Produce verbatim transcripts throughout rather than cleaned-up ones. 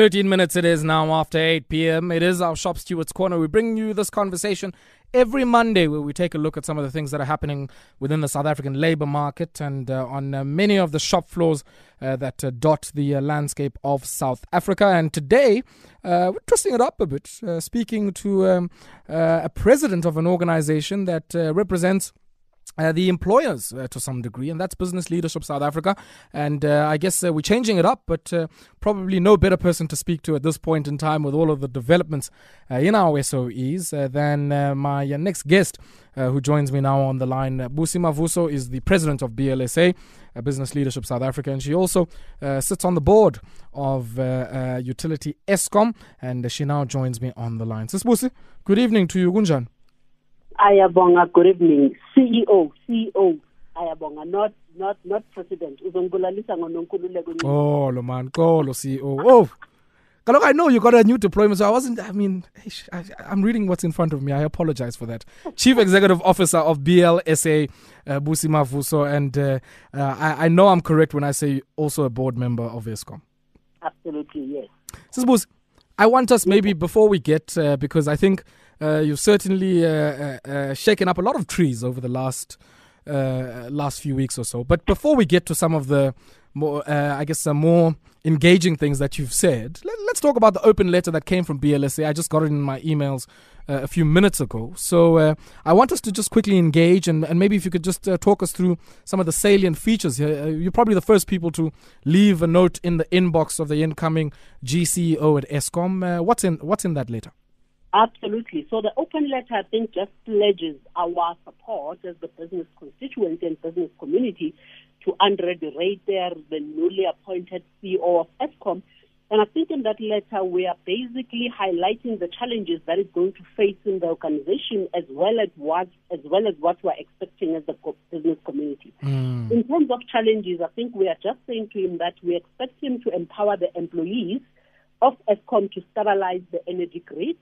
thirteen minutes it is now after eight p.m. It is our Shop Stewards Corner. We bring you this conversation every Monday where we take a look at some of the things that are happening within the South African labour market and uh, on uh, many of the shop floors uh, that uh, dot the uh, landscape of South Africa. And today, uh, we're twisting it up a bit, uh, speaking to um, uh, a president of an organisation that uh, represents Uh, the employers uh, to some degree, and that's Business Leadership South Africa. And uh, I guess uh, we're changing it up, but uh, probably no better person to speak to at this point in time with all of the developments uh, in our S O Es uh, than uh, my uh, next guest uh, who joins me now on the line. Uh, Busi Mavuso is the president of B L S A, uh, Business Leadership South Africa, and she also uh, sits on the board of uh, uh, utility Eskom, and she now joins me on the line. Sis Busi, good evening to you, Gunjan. Ayabonga, good evening. C E O, C E O, Ayabonga, not not not president. Oh, man, call C E O. Oh, I know you got a new deployment, so I wasn't, I mean, I, I'm reading what's in front of me. I apologize for that. Chief Executive Officer of B L S A, uh, Busi Mavuso, and uh, uh, I, I know I'm correct when I say also a board member of Eskom. Absolutely, yes. Sis Busi, I want us maybe before we get, uh, because I think Uh, you've certainly uh, uh, uh, shaken up a lot of trees over the last uh, last few weeks or so. But before we get to some of the more, uh, I guess, some more engaging things that you've said, let, let's talk about the open letter that came from B L S A. I just got it in my emails uh, a few minutes ago. So uh, I want us to just quickly engage, and, and maybe if you could just uh, talk us through some of the salient features here. Uh, you're probably the first people to leave a note in the inbox of the incoming G C E O at Eskom. Uh, what's in What's in that letter? Absolutely. So the open letter, I think, just pledges our support as the business constituency and business community to Andre de Ruyter, the newly appointed C E O of Eskom. And I think in that letter, we are basically highlighting the challenges that is going to face in the organization, as well as what as well as what we're expecting as the business community. Mm. In terms of challenges, I think we are just saying to him that we expect him to empower the employees of Eskom to stabilize the energy grid.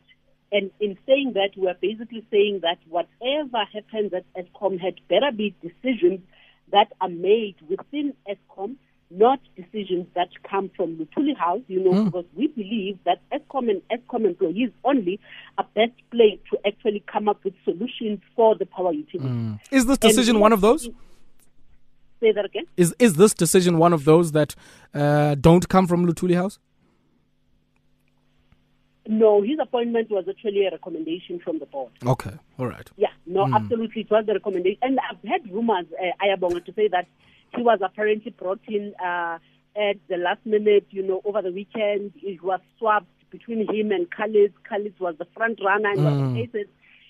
And in saying that, we are basically saying that whatever happens at Eskom had better be decisions that are made within Eskom, not decisions that come from Lutuli House, you know, mm. because we believe that Eskom and Eskom employees only are best placed to actually come up with solutions for the power utility. Mm. Is this decision and one of those? Say that again? Is, is this decision one of those that uh, don't come from Lutuli House? No, his appointment was actually a recommendation from the board. Okay, all right. Yeah, no, mm. absolutely, it was the recommendation. And I've heard rumors, uh, Ayabonga, to say that he was apparently brought in uh, at the last minute, you know, over the weekend. It was swapped between him and Khalid. Khalid was the front runner in mm. the cases.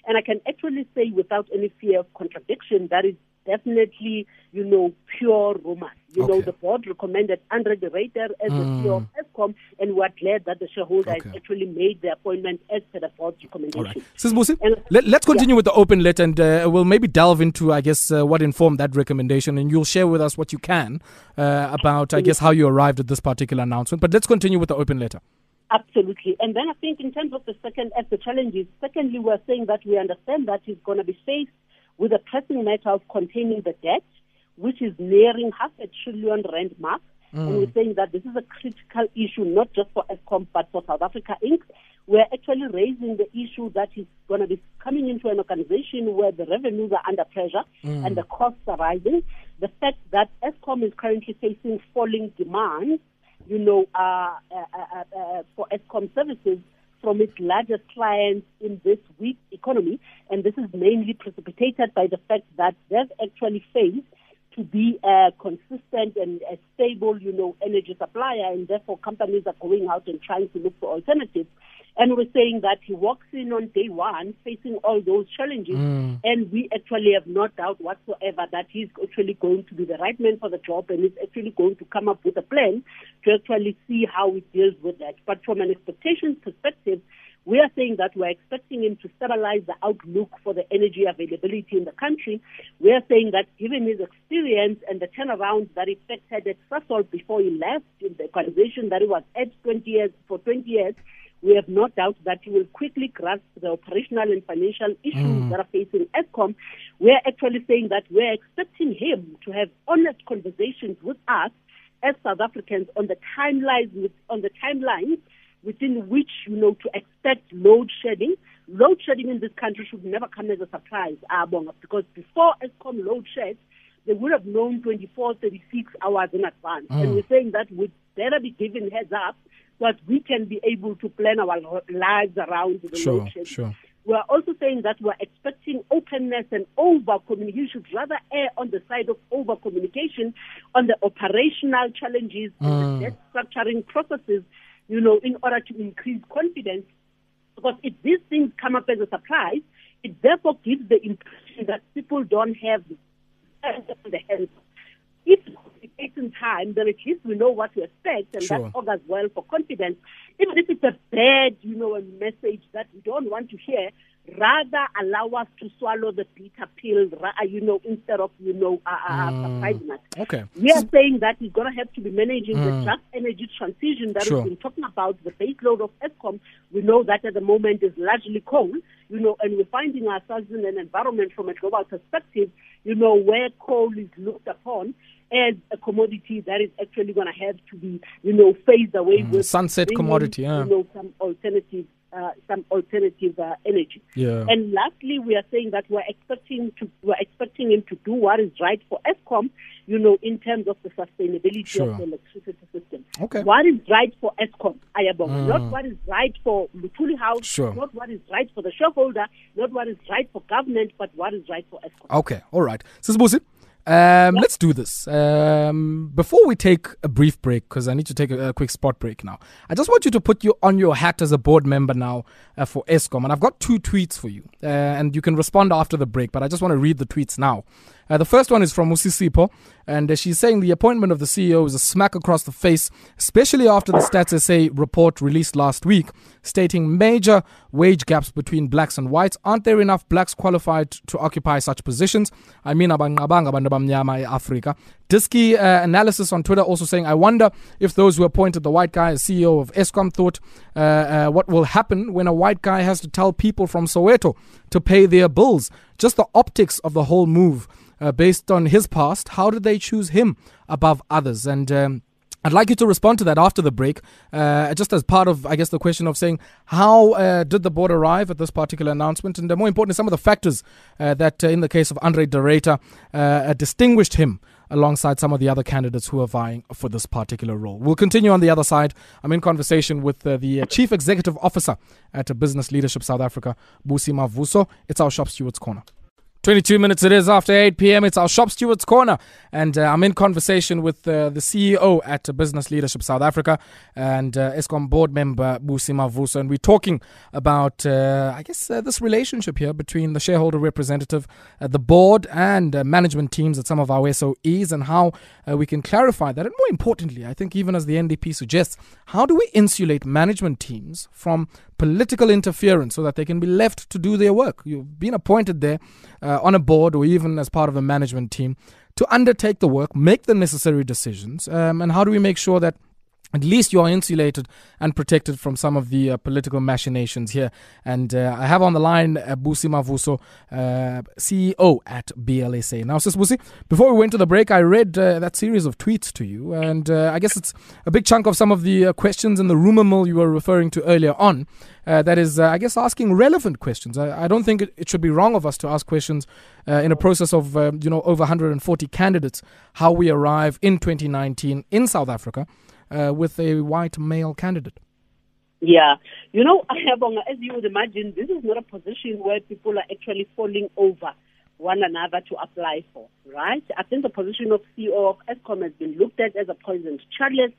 And I can actually say without any fear of contradiction, that is definitely, you know, pure rumor. You okay. know, the board recommended Andre de Ruyter as mm. the C E O of Eskom, and we're glad that the shareholder okay. has actually made the appointment as per the board's recommendation. All right. Sis Busi, and, let, let's continue yeah. with the open letter, and uh, we'll maybe delve into, I guess, uh, what informed that recommendation, and you'll share with us what you can uh, about, I guess, how you arrived at this particular announcement. But let's continue with the open letter. Absolutely. And then I think in terms of the second, as the challenges, secondly, we're saying that we understand that he's going to be faced with a pressing matter of containing the debt, which is nearing half a trillion rand mark. Mm. And we're saying that this is a critical issue, not just for Eskom, but for South Africa Incorporated. We're actually raising the issue that is going to be coming into an organization where the revenues are under pressure mm. and the costs are rising. The fact that Eskom is currently facing falling demand, you know, uh, uh, uh, uh, for Eskom services, from its largest clients in this weak economy, and this is mainly precipitated by the fact that they've actually failed to be a consistent and a stable, you know, energy supplier, and therefore companies are going out and trying to look for alternatives. And we're saying that he walks in on day one facing all those challenges, mm. and we actually have no doubt whatsoever that he's actually going to be the right man for the job, and he's actually going to come up with a plan to actually see how he deals with that. But from an expectations perspective, we are saying that we're expecting him to stabilize the outlook for the energy availability in the country. We are saying that given his experience and the turnaround that he had at Sasol before he left in the organization that he was at twenty years, for twenty years, we have no doubt that he will quickly grasp the operational and financial issues mm. that are facing Eskom. We're actually saying that we're expecting him to have honest conversations with us as South Africans on the timelines with, on the timelines within which, you know, to expect load shedding. Load shedding in this country should never come as a surprise, Abonga, because before Eskom load sheds, they would have known twenty-four, thirty-six hours in advance. Mm. And we're saying that we'd better be given heads up so that we can be able to plan our lives around the sure, load shedding. Sure. We're also saying that we're expecting openness and over-communication. You should rather err on the side of over-communication on the operational challenges mm. and the debt structuring processes, you know, in order to increase confidence. Because if these things come up as a surprise, it therefore gives the impression that people don't have the help. If it takes in time, then at least we know what to expect, and sure. that augurs well for confidence. Even if it's a bad, you know, a message that we don't want to hear, rather allow us to swallow the bitter pill, you know, instead of, you know, uh, mm. uh, okay. We are saying that we're going to have to be managing mm. the just energy transition that sure. we've been talking about. The base load of Eskom, we know that at the moment is largely coal, you know, and we're finding ourselves in an environment from a global perspective, you know, where coal is looked upon as a commodity that is actually going to have to be, you know, phased away mm, with sunset bringing, commodity, yeah. you know, some alternative, uh, some alternative uh, energy. Yeah. And lastly, we are saying that we're expecting to, we're expecting him to do what is right for Eskom, you know, in terms of the sustainability sure. of the electricity system. Okay. What is right for Eskom, Ayabong? Mm. Not what is right for Lutuli House. Sure. Not what is right for the shareholder. Not what is right for government, but what is right for Eskom. Okay. All right. Sis Busi. Um, yep. Let's do this. Um, before we take a brief break, because I need to take a, a quick spot break now, I just want you to put you on your hat as a board member now uh, for Eskom. And I've got two tweets for you. Uh, and you can respond after the break, but I just want to read the tweets now. Uh, the first one is from Musisipo, and uh, she's saying the appointment of the C E O is a smack across the face, especially after the Stats S A report released last week, stating major wage gaps between blacks and whites. Aren't there enough blacks qualified to occupy such positions? I mean, abangabanga bantu bamnyama eAfrika. Disky uh, analysis on Twitter also saying, I wonder if those who appointed the white guy as C E O of Eskom thought uh, uh, what will happen when a white guy has to tell people from Soweto to pay their bills. Just the optics of the whole move uh, based on his past. How did they choose him above others? And um, I'd like you to respond to that after the break, uh, just as part of, I guess, the question of saying how uh, did the board arrive at this particular announcement? And uh, more importantly, some of the factors uh, that uh, in the case of Andre de Ruyter uh, distinguished him alongside some of the other candidates who are vying for this particular role. We'll continue on the other side. I'm in conversation with uh, the uh, Chief Executive Officer at uh, Business Leadership South Africa, Busi Mavuso. It's our Shop Stewards Corner. twenty-two minutes it is after eight p.m. It's our Shop Stewards Corner. And uh, I'm in conversation with uh, the C E O at uh, Business Leadership South Africa and uh, Eskom board member Busi Mavuso. And we're talking about, uh, I guess, uh, this relationship here between the shareholder representative, uh, the board and uh, management teams at some of our S O Es, and how uh, we can clarify that. And more importantly, I think even as the N D P suggests, how do we insulate management teams from political interference so that they can be left to do their work? You've been appointed there uh, on a board or even as part of a management team to undertake the work, make the necessary decisions. Um, and how do we make sure that at least you are insulated and protected from some of the uh, political machinations here? And uh, I have on the line uh, Busi Mavuso, uh, C E O at B L S A. Now, Sis Busi, before we went to the break, I read uh, that series of tweets to you. And uh, I guess it's a big chunk of some of the uh, questions in the rumor mill you were referring to earlier on. Uh, that is, uh, I guess, asking relevant questions. I, I don't think it, it should be wrong of us to ask questions uh, in a process of, uh, you know, over one hundred forty candidates, how we arrive in twenty nineteen in South Africa Uh, with a white male candidate. Yeah. You know, as you would imagine, this is not a position where people are actually falling over one another to apply for, right? I think the position of C E O of Eskom has been looked at as a poisoned chalice,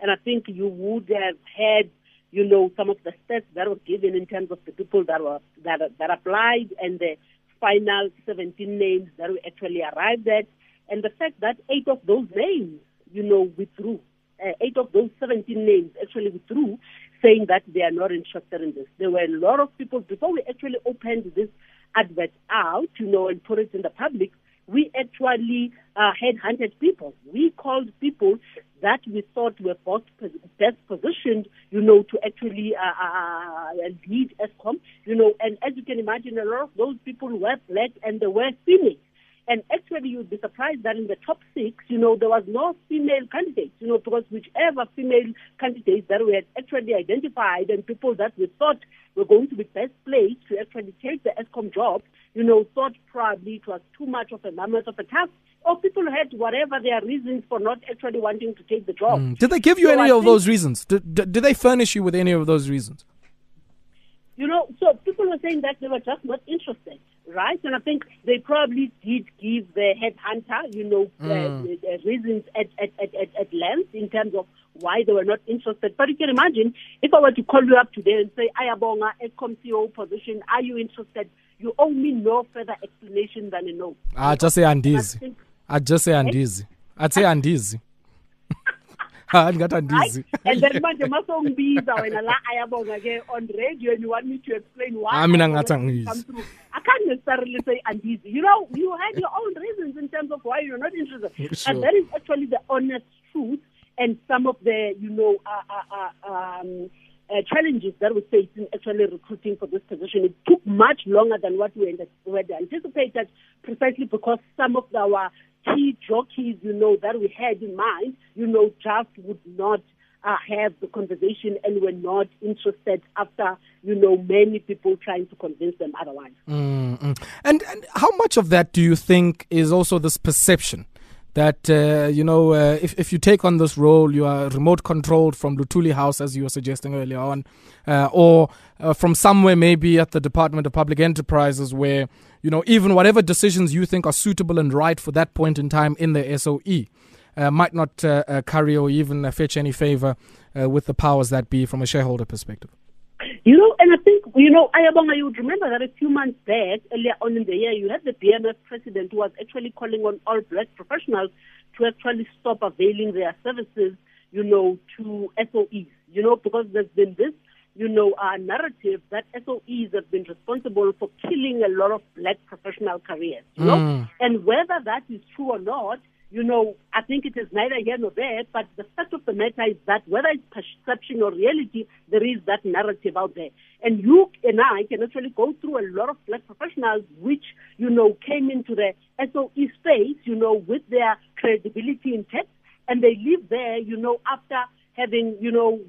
and I think you would have had, you know, some of the stats that were given in terms of the people that were that, that applied and the final seventeen names that we actually arrived at, and the fact that eight of those names, you know, withdrew. Uh, eight of those seventeen names actually withdrew, saying that they are not interested in this. There were a lot of people, before we actually opened this advert out, you know, and put it in the public, we actually uh, headhunted people. We called people that we thought were best positioned, you know, to actually uh, uh, lead Eskom, you know, and as you can imagine, a lot of those people were black and they were female. And actually, you'd be surprised that in the top six, you know, there was no female candidates, you know, because whichever female candidates that we had actually identified and people that we thought were going to be best placed to actually take the Eskom job, you know, thought probably it was too much of a mammoth of a task, or people had whatever their reasons for not actually wanting to take the job. Mm. Did they give you so any I of those reasons? Did, did, did they furnish you with any of those reasons? You know, so people were saying that they were just not interested, right? And I think they probably did give the headhunter, you know, mm. uh, reasons at, at, at, at, at length in terms of why they were not interested. But you can imagine, if I were to call you up today and say, Ayabonga, Eskom C E O position, are you interested? You owe me no further explanation than a no. I'd just say andizi. I'd just say andizi. I'd say andizi. And then manje masongibiza wena la ayabonga ke on radio and you want me to explain why I mean, I can't necessarily say andizi. You know, you had your own reasons in terms of why you're not interested. Sure. And that is actually the honest truth and some of the, you know, uh, uh, uh, um, uh, challenges that we faced in actually recruiting for this position. It took much longer than what we had anticipated precisely because some of our key jockeys, you know, that we had in mind, you know, just would not uh, have the conversation and were not interested after, you know, many people trying to convince them otherwise. Mm-hmm. And, and how much of that do you think is also this perception that, uh, you know, uh, if, if you take on this role, you are remote controlled from Lutuli House, as you were suggesting earlier on, uh, or uh, from somewhere maybe at the Department of Public Enterprises where, you know, even whatever decisions you think are suitable and right for that point in time in the S O E uh, might not uh, uh, carry or even uh, fetch any favor uh, with the powers that be from a shareholder perspective. You know, and I think, you know, Ayabonga, you would remember that a few months back, earlier on in the year, you had the B M F president who was actually calling on all black professionals to actually stop availing their services, you know, to S O Es, you know, because there's been this, you know, uh, narrative that S O Es have been responsible for killing a lot of black professional careers, you know, mm. and whether that is true or not, you know, I think it is neither here nor there, but the fact of the matter is that whether it's perception or reality, there is that narrative out there. And you and I can actually go through a lot of black professionals which, you know, came into the S O E space, you know, with their credibility intact, and they live there, you know, after having, you know,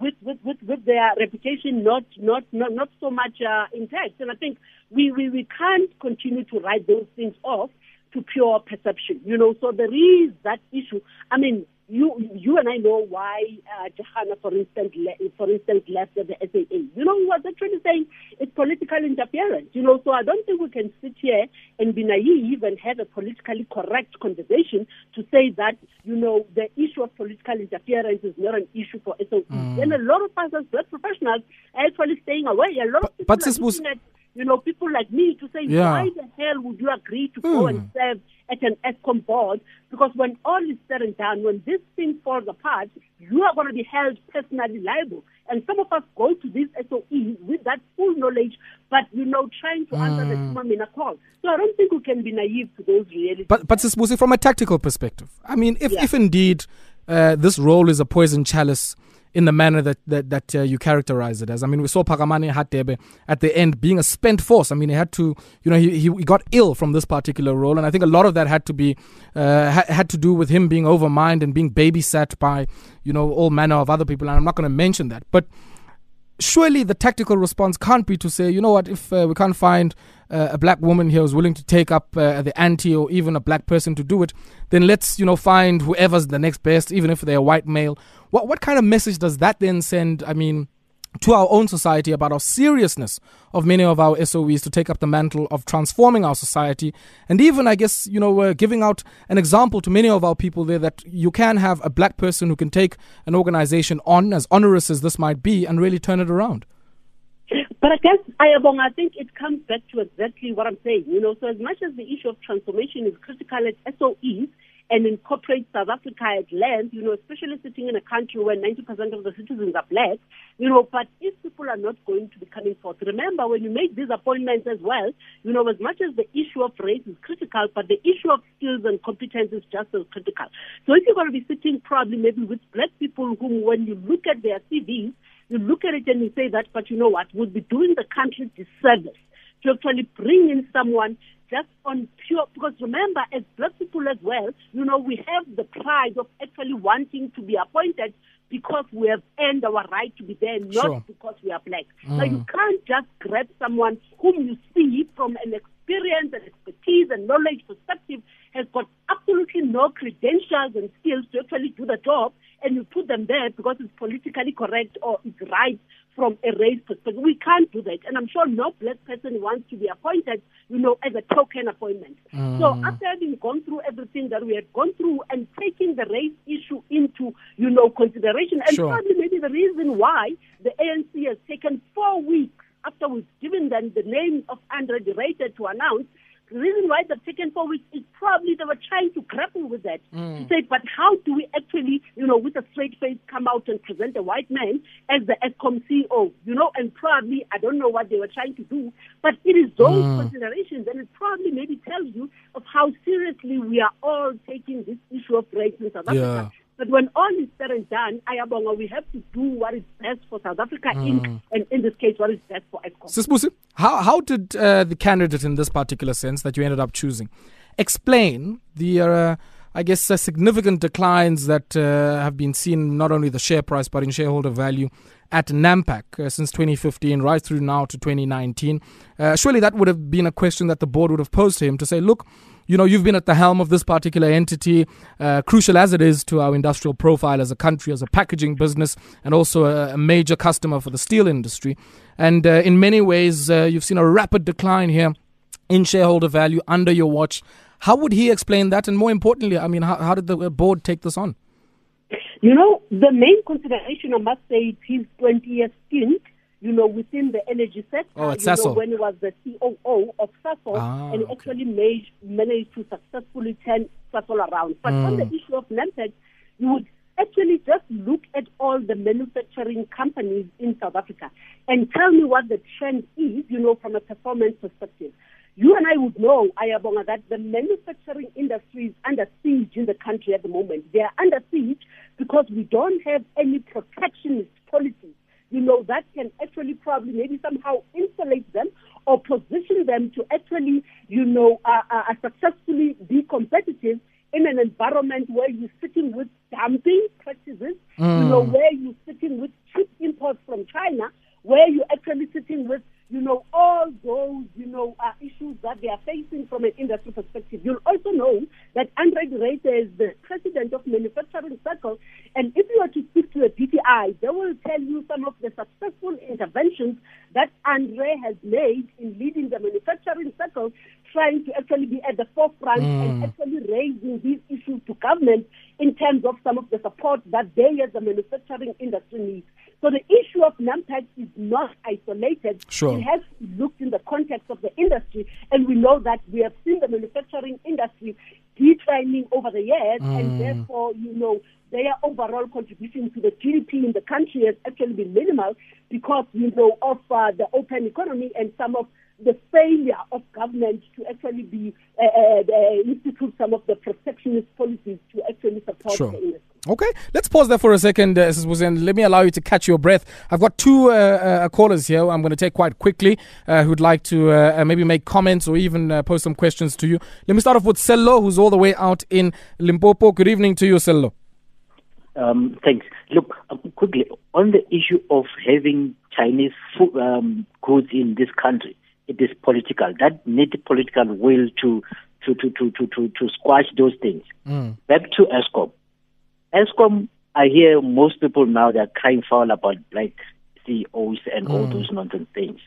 with with, with, with their reputation not, not, not, not so much uh, intact. And I think we, we, we can't continue to write those things off to pure perception, you know, so there is that issue. I mean, you you and I know why uh, Jahana, for instance, le- for instance, left the S A A. You know, he was actually saying it's political interference, you know, so I don't think we can sit here and be naive and have a politically correct conversation to say that, you know, the issue of political interference is not an issue for S O E. Mm. And a lot of us as black professionals are actually staying away. A lot but, of people but are looking was- at... You know, people like me to say, yeah. why the hell would you agree to go mm. and serve at an Eskom board? Because when all is said and done, when this thing falls apart, you are going to be held personally liable. And some of us go to these S O Es with that full knowledge, but, you know, trying to mm. answer the Tuma Mina call. So I don't think we can be naive to those realities. But, but Sis Busi, from a tactical perspective, I mean, if, yeah. if indeed uh, this role is a poison chalice, in the manner that that, that uh, you characterize it as. I mean, we saw Pakamani Hadebe at the end being a spent force. I mean, he had to, you know, he, he got ill from this particular role. And I think a lot of that had to be, uh, ha- had to do with him being overmined and being babysat by, you know, all manner of other people. And I'm not going to mention that. But surely the tactical response can't be to say, you know what, if uh, we can't find uh, a black woman here who's willing to take up uh, the ante or even a black person to do it, then let's, you know, find whoever's the next best, even if they're a white male. What what kind of message does that then send, I mean, to our own society about our seriousness of many of our S O Es to take up the mantle of transforming our society and even, I guess, you know, uh, giving out an example to many of our people there that you can have a black person who can take an organization on, as onerous as this might be, and really turn it around? But I guess, Ayabong, I think it comes back to exactly what I'm saying. You know, so as much as the issue of transformation is critical at S O Es, and incorporate South Africa at length, you know, especially sitting in a country where ninety percent of the citizens are black, you know, but if people are not going to be coming forth, remember when you make these appointments as well, you know, as much as the issue of race is critical, but the issue of skills and competence is just as critical. So if you're going to be sitting probably maybe with black people whom when you look at their C Vs, you look at it and you say that, but you know what, we'll be doing the country disservice to actually bring in someone just on pure, because remember, as black people as well, you know, we have the pride of actually wanting to be appointed because we have earned our right to be there, not sure. because we are black. Mm. So you can't just grab someone whom you see from an experience and expertise and knowledge perspective has got absolutely no credentials and skills to actually do the job, and you put them there because it's politically correct or it's right from a race perspective. We can't do that. And I'm sure no black person wants to be appointed, you know, as a token appointment. Mm. So after having gone through everything that we had gone through and taking the race issue into, you know, consideration, and sure. probably maybe the reason why the A N C has taken four weeks after we've given them the name of Andre de Ruyter to announce, the reason why they've taken four weeks is probably they were trying to grapple with that. Mm. To say, but how do we actually, you know, with a straight face come out and present a white man as the Eskom C E O, you know, and probably, I don't know what they were trying to do, but it is those mm. considerations, and it probably maybe tells you of how seriously we are all taking this issue of race in South yeah. Africa. But when all is said and done, Ayabonga, we have to do what is best for South Africa, mm. Incorporated, and in this case, what is best for Eskom. Sis Busi, how, how did uh, the candidate in this particular sense that you ended up choosing explain the, uh, I guess, uh, significant declines that uh, have been seen, not only the share price, but in shareholder value at Nampak uh, since twenty fifteen, right through now to twenty nineteen? Uh, surely that would have been a question that the board would have posed to him to say, look, you know, you've been at the helm of this particular entity, uh, crucial as it is to our industrial profile as a country, as a packaging business, and also a, a major customer for the steel industry. And uh, in many ways, uh, you've seen a rapid decline here in shareholder value under your watch. How would he explain that? And more importantly, I mean, how, how did the board take this on? You know, the main consideration, I must say, is his twenty-year stint, you know, within the energy sector, oh, you Sasol. know, when he was the C O O of Sasol, ah, and okay. actually made, managed to successfully turn Sasol around. But mm. on the issue of Nampak, you would actually just look at all the manufacturing companies in South Africa and tell me what the trend is, you know, from a performance perspective. You and I would know, Ayabonga, that the manufacturing industry is under siege in the country at the moment. They are under siege because we don't have any protectionist policies, you know, that can actually probably maybe somehow insulate them or position them to actually, you know, uh, uh, successfully be competitive in an environment where you're sitting with dumping practices, mm. you know, where you're sitting with cheap imports from China, where you're actually sitting with, you know, all those, you know, uh, issues that they are facing from an industry perspective. You'll also know that Andre de Ruyter is the president of Manufacturing Circle, and if you are to speak to a D T I, they will tell you some of the successful interventions that Andre has made in leading the Manufacturing Circle, trying to actually be at the forefront mm. and actually raising these issues to government in terms of some of the support that they as the manufacturing industry needs. So the issue of Nampak is not isolated. Sure. It has looked in the context of the industry, and we know that we have seen the manufacturing industry declining over the years, mm. and therefore, you know, their overall contribution to the G D P in the country has actually been minimal because, you know, of uh, the open economy and some of the failure of government to actually be uh, uh, institute some of the protectionist policies to actually support sure. the industry. Okay, let's pause there for a second, uh, Sis Busi, and let me allow you to catch your breath. I've got two uh, uh, callers here I'm going to take quite quickly uh, who'd like to uh, uh, maybe make comments or even uh, pose some questions to you. Let me start off with Sello, who's all the way out in Limpopo. Good evening to you, Sello. Um, thanks. Look, uh, quickly, on the issue of having Chinese food, um, goods in this country, it is political. That needs political will to, to, to, to, to, to, to squash those things. Mm. Back to Eskom. Eskom, I hear most people now they're crying foul about black C E Os and mm. all those nonsense things.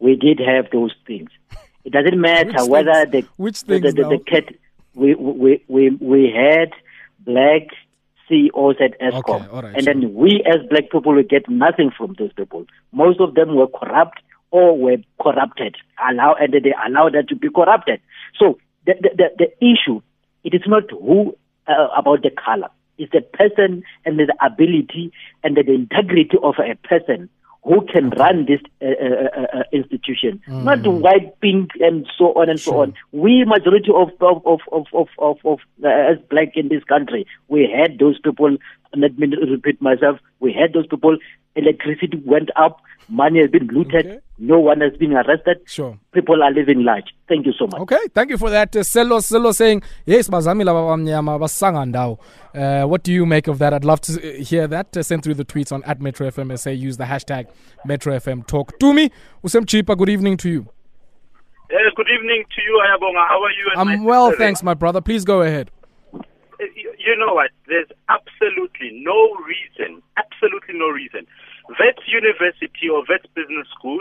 We did have those things. It doesn't matter which whether things, the which the, the, the, the cat we, we we we had black C E Os at Eskom, okay, right, and sure. then we as black people we get nothing from those people. Most of them were corrupt or were corrupted. Allow and they allowed them to be corrupted. So the the, the, the issue it is not who uh, about the color. It's the person and the ability and the integrity of a person who can run this uh, uh, uh, institution. Mm. Not white, pink, and so on and sure. so on. We, majority of, of, of, of, of, of, of uh, as black in this country, we had those people let me repeat myself, we had those people, electricity went up, money has been looted, okay. No one has been arrested, sure. People are living large. Thank you so much. Okay, thank you for that. Uh, Selo, Selo saying, yes, uh, what do you make of that? I'd love to hear that. Uh, send through the tweets on at Metro F M S A, use the hashtag Metro F M Talk. To me, Usem Chipa, good evening to you. Uh, good evening to you, Ayabonga. How are you? And I'm well, sister, thanks, my brother. Please go ahead. You know what? There's absolutely no reason, absolutely no reason. Vetsa University or Vetsa Business School,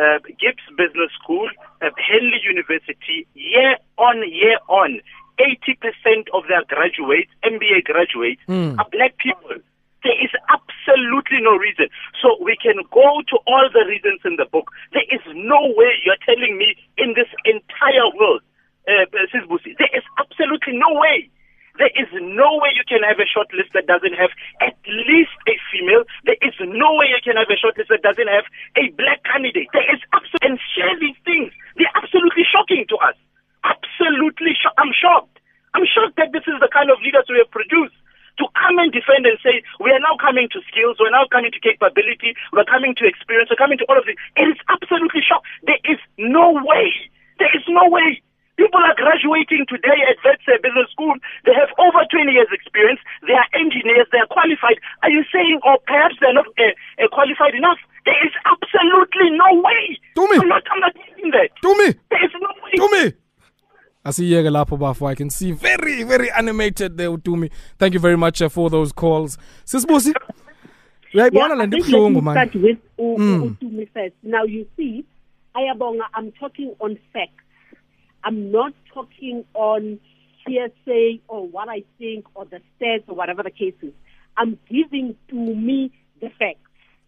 uh, Gibbs Business School, uh, Henley University, year on, year on, eighty percent of their graduates, M B A graduates, mm. are black people. There is absolutely no reason. So we can go to all the reasons in the book. There is no way you're telling me in this entire world, uh, there is absolutely no way. There is no way you can have a shortlist that doesn't have at least a female. There is no way you can have a shortlist that doesn't have a black candidate. There is absolutely, and share these things. They're absolutely shocking to us. Absolutely, sho- I'm shocked. I'm shocked that this is the kind of leaders we have produced. To come and defend and say, we are now coming to skills, we're now coming to capability, we're coming to experience, we're coming to all of this. It is absolutely shock. There is no way. There is no way. People are graduating today at Vetsa Business School. They have over twenty years experience. They are engineers. They are qualified. Are you saying, or perhaps they're not uh, uh, qualified enough? There is absolutely no way. To me. I'm not, I'm not saying that. To me. There is no way. To me. I see Yega Lapobafo. I can see very, very animated there, Utumi. Thank you very much uh, for those calls. Sisbusi, yeah, I think let me start with Utumi mm. first. Now, you see, Ayabonga, I'm talking on facts. I'm not talking on hearsay or what I think or the stats or whatever the case is. I'm giving to me the facts,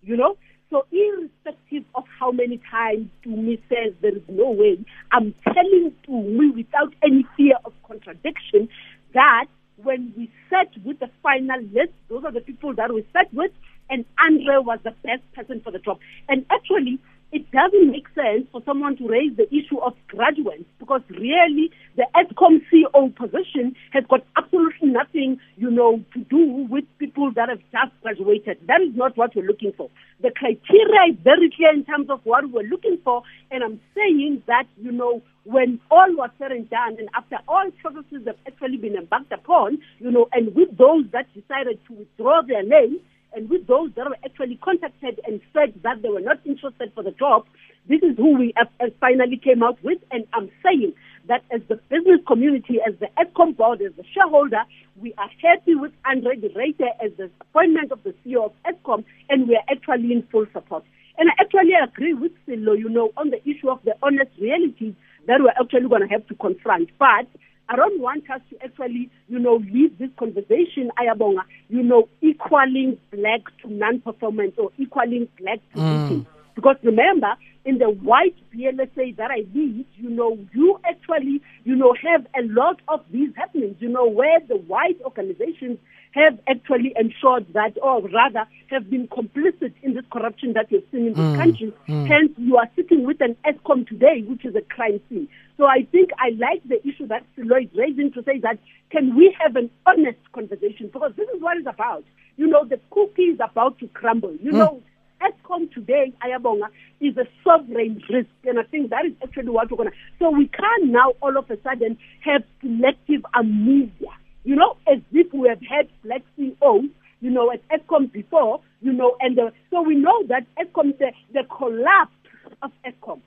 you know? So irrespective of how many times Tumi says there is no way, I'm telling Tumi without any fear of contradiction that when we sat with the final list, those are the people that we sat with, and Andre was the best person for the job. And actually, it doesn't make sense for someone to raise the issue of graduates because really the Eskom C E O position has got absolutely nothing, you know, to do with people that have just graduated. That is not what we're looking for. The criteria is very clear in terms of what we're looking for, and I'm saying that, you know, when all was said and done and after all processes have actually been embarked upon, you know, and with those that decided to withdraw their names, and with those that were actually contacted and said that they were not interested for the job, this is who we have, uh, finally came out with. And I'm saying that as the business community, as the Eskom board, as the shareholder, we are happy with Andre de Ruyter as the appointment of the C E O of Eskom, and we are actually in full support. And I actually agree with Silo, you know, on the issue of the honest realities that we're actually going to have to confront. But I don't want us to actually, you know, leave this conversation, Ayabonga, you know, equaling black to non-performance or equaling black to victim. Mm. Because remember, in the white B L S A that I lead, you know, you actually, you know, have a lot of these happenings, you know, where the white organizations have actually ensured that, or rather, have been complicit in this corruption that you've seen in this mm. country. Mm. Hence, you are sitting with an Eskom today, which is a crime scene. So I think I like the issue that Lloyd is raising to say that, can we have an honest conversation? Because this is what it's about. You know, the cookie is about to crumble. You mm. know, Eskom today, Ayabonga, is a sovereign risk. And I think that is actually what we're going to... So we can't now all of a sudden have selective amnesia. You know, as if we have had black C E Os, you know, at Eskom before, you know, and the, so we know that Eskom, the, the collapse of Eskom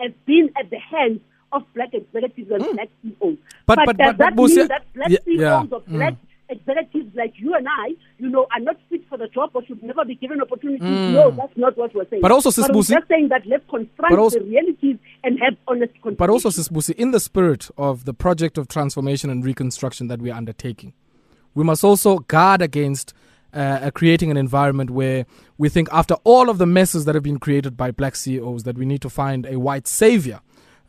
has been at the hands of black executives and mm. black C E Os. But, but, but does but, that but, mean but, that black yeah, C E Os yeah, or black mm. executives like you and I, you know, are not fit for the job or should never be given opportunities? Mm. No, that's not what we're saying. But also, Sis Busi, we're just saying that let's confront also, the realities and have honest conversations. But also, Sis Busi, in the spirit of the project of transformation and reconstruction that we are undertaking, we must also guard against uh, creating an environment where we think after all of the messes that have been created by black C E Os that we need to find a white savior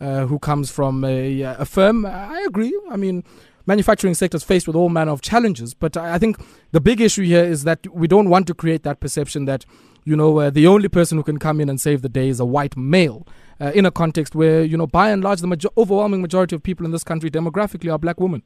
uh, who comes from a, a firm. I agree. I mean... manufacturing sector is faced with all manner of challenges, but I think the big issue here is that we don't want to create that perception that, you know, uh, the only person who can come in and save the day is a white male uh, in a context where, you know, by and large, the major- overwhelming majority of people in this country demographically are black women.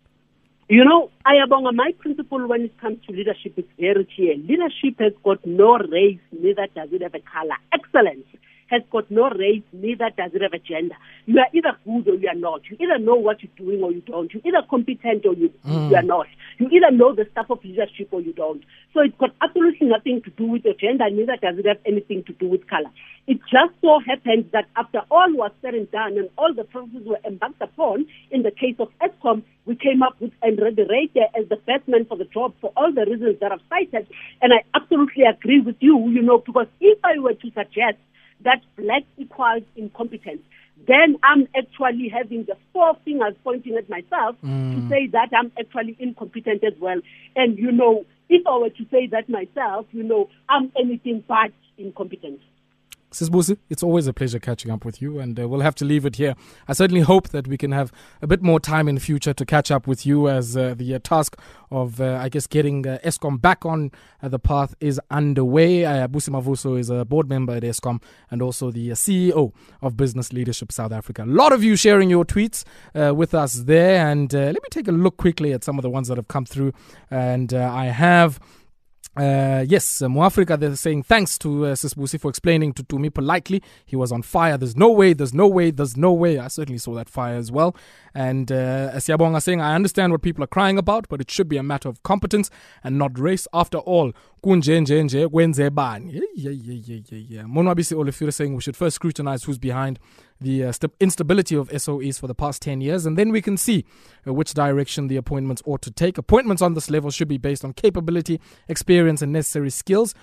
You know, Ayabonga, my principle when it comes to leadership is very clear. Leadership has got no race, neither does it have a color. Excellence has got no race, neither does it have a gender. You are either good or you are not. You either know what you're doing or you don't. You're either competent or you, mm. you are not. You either know the stuff of leadership or you don't. So it's got absolutely nothing to do with your gender, neither does it have anything to do with color. It just so happens that after all was said and done and all the processes were embarked upon, in the case of Eskom, we came up with Andre de Ruyter as the best man for the job for all the reasons that I've cited. And I absolutely agree with you, you know, because if I were to suggest that black equals incompetence, then I'm actually having the four fingers pointing at myself mm. to say that I'm actually incompetent as well. And, you know, if I were to say that myself, you know, I'm anything but incompetent. Sis Busi, it's always a pleasure catching up with you, and uh, we'll have to leave it here. I certainly hope that we can have a bit more time in the future to catch up with you, as uh, the uh, task of, uh, I guess, getting uh, Eskom back on uh, the path is underway. Uh, Busi Mavuso is a board member at Eskom and also the uh, C E O of Business Leadership South Africa. A lot of you sharing your tweets uh, with us there, and uh, let me take a look quickly at some of the ones that have come through, and uh, I have... Uh, yes, uh, Moafrika, they're saying thanks to uh, Sis Busi for explaining to, to me politely. He was on fire. There's no way, there's no way, there's no way. I certainly saw that fire as well. And uh, Siyabonga saying, I understand what people are crying about, but it should be a matter of competence and not race. After all, kunje nje nje kwenze bani. Yeah, yeah, yeah, yeah, yeah. Monwabisi Olefure saying we should first scrutinize who's behind the uh, st- instability of S O Es for the past ten years, and then we can see uh, which direction the appointments ought to take. Appointments on this level should be based on capability, experience, and necessary skills,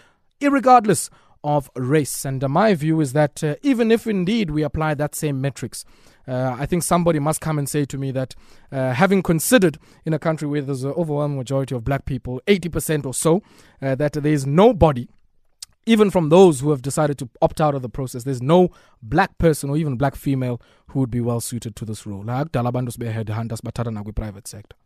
irregardless of race. And uh, my view is that uh, even if indeed we apply that same metrics, Uh, I think somebody must come and say to me that uh, having considered in a country where there's an overwhelming majority of black people, eighty percent or so, uh, that there is nobody, even from those who have decided to opt out of the process, there's no black person or even black female who would be well suited to this role. Private sector.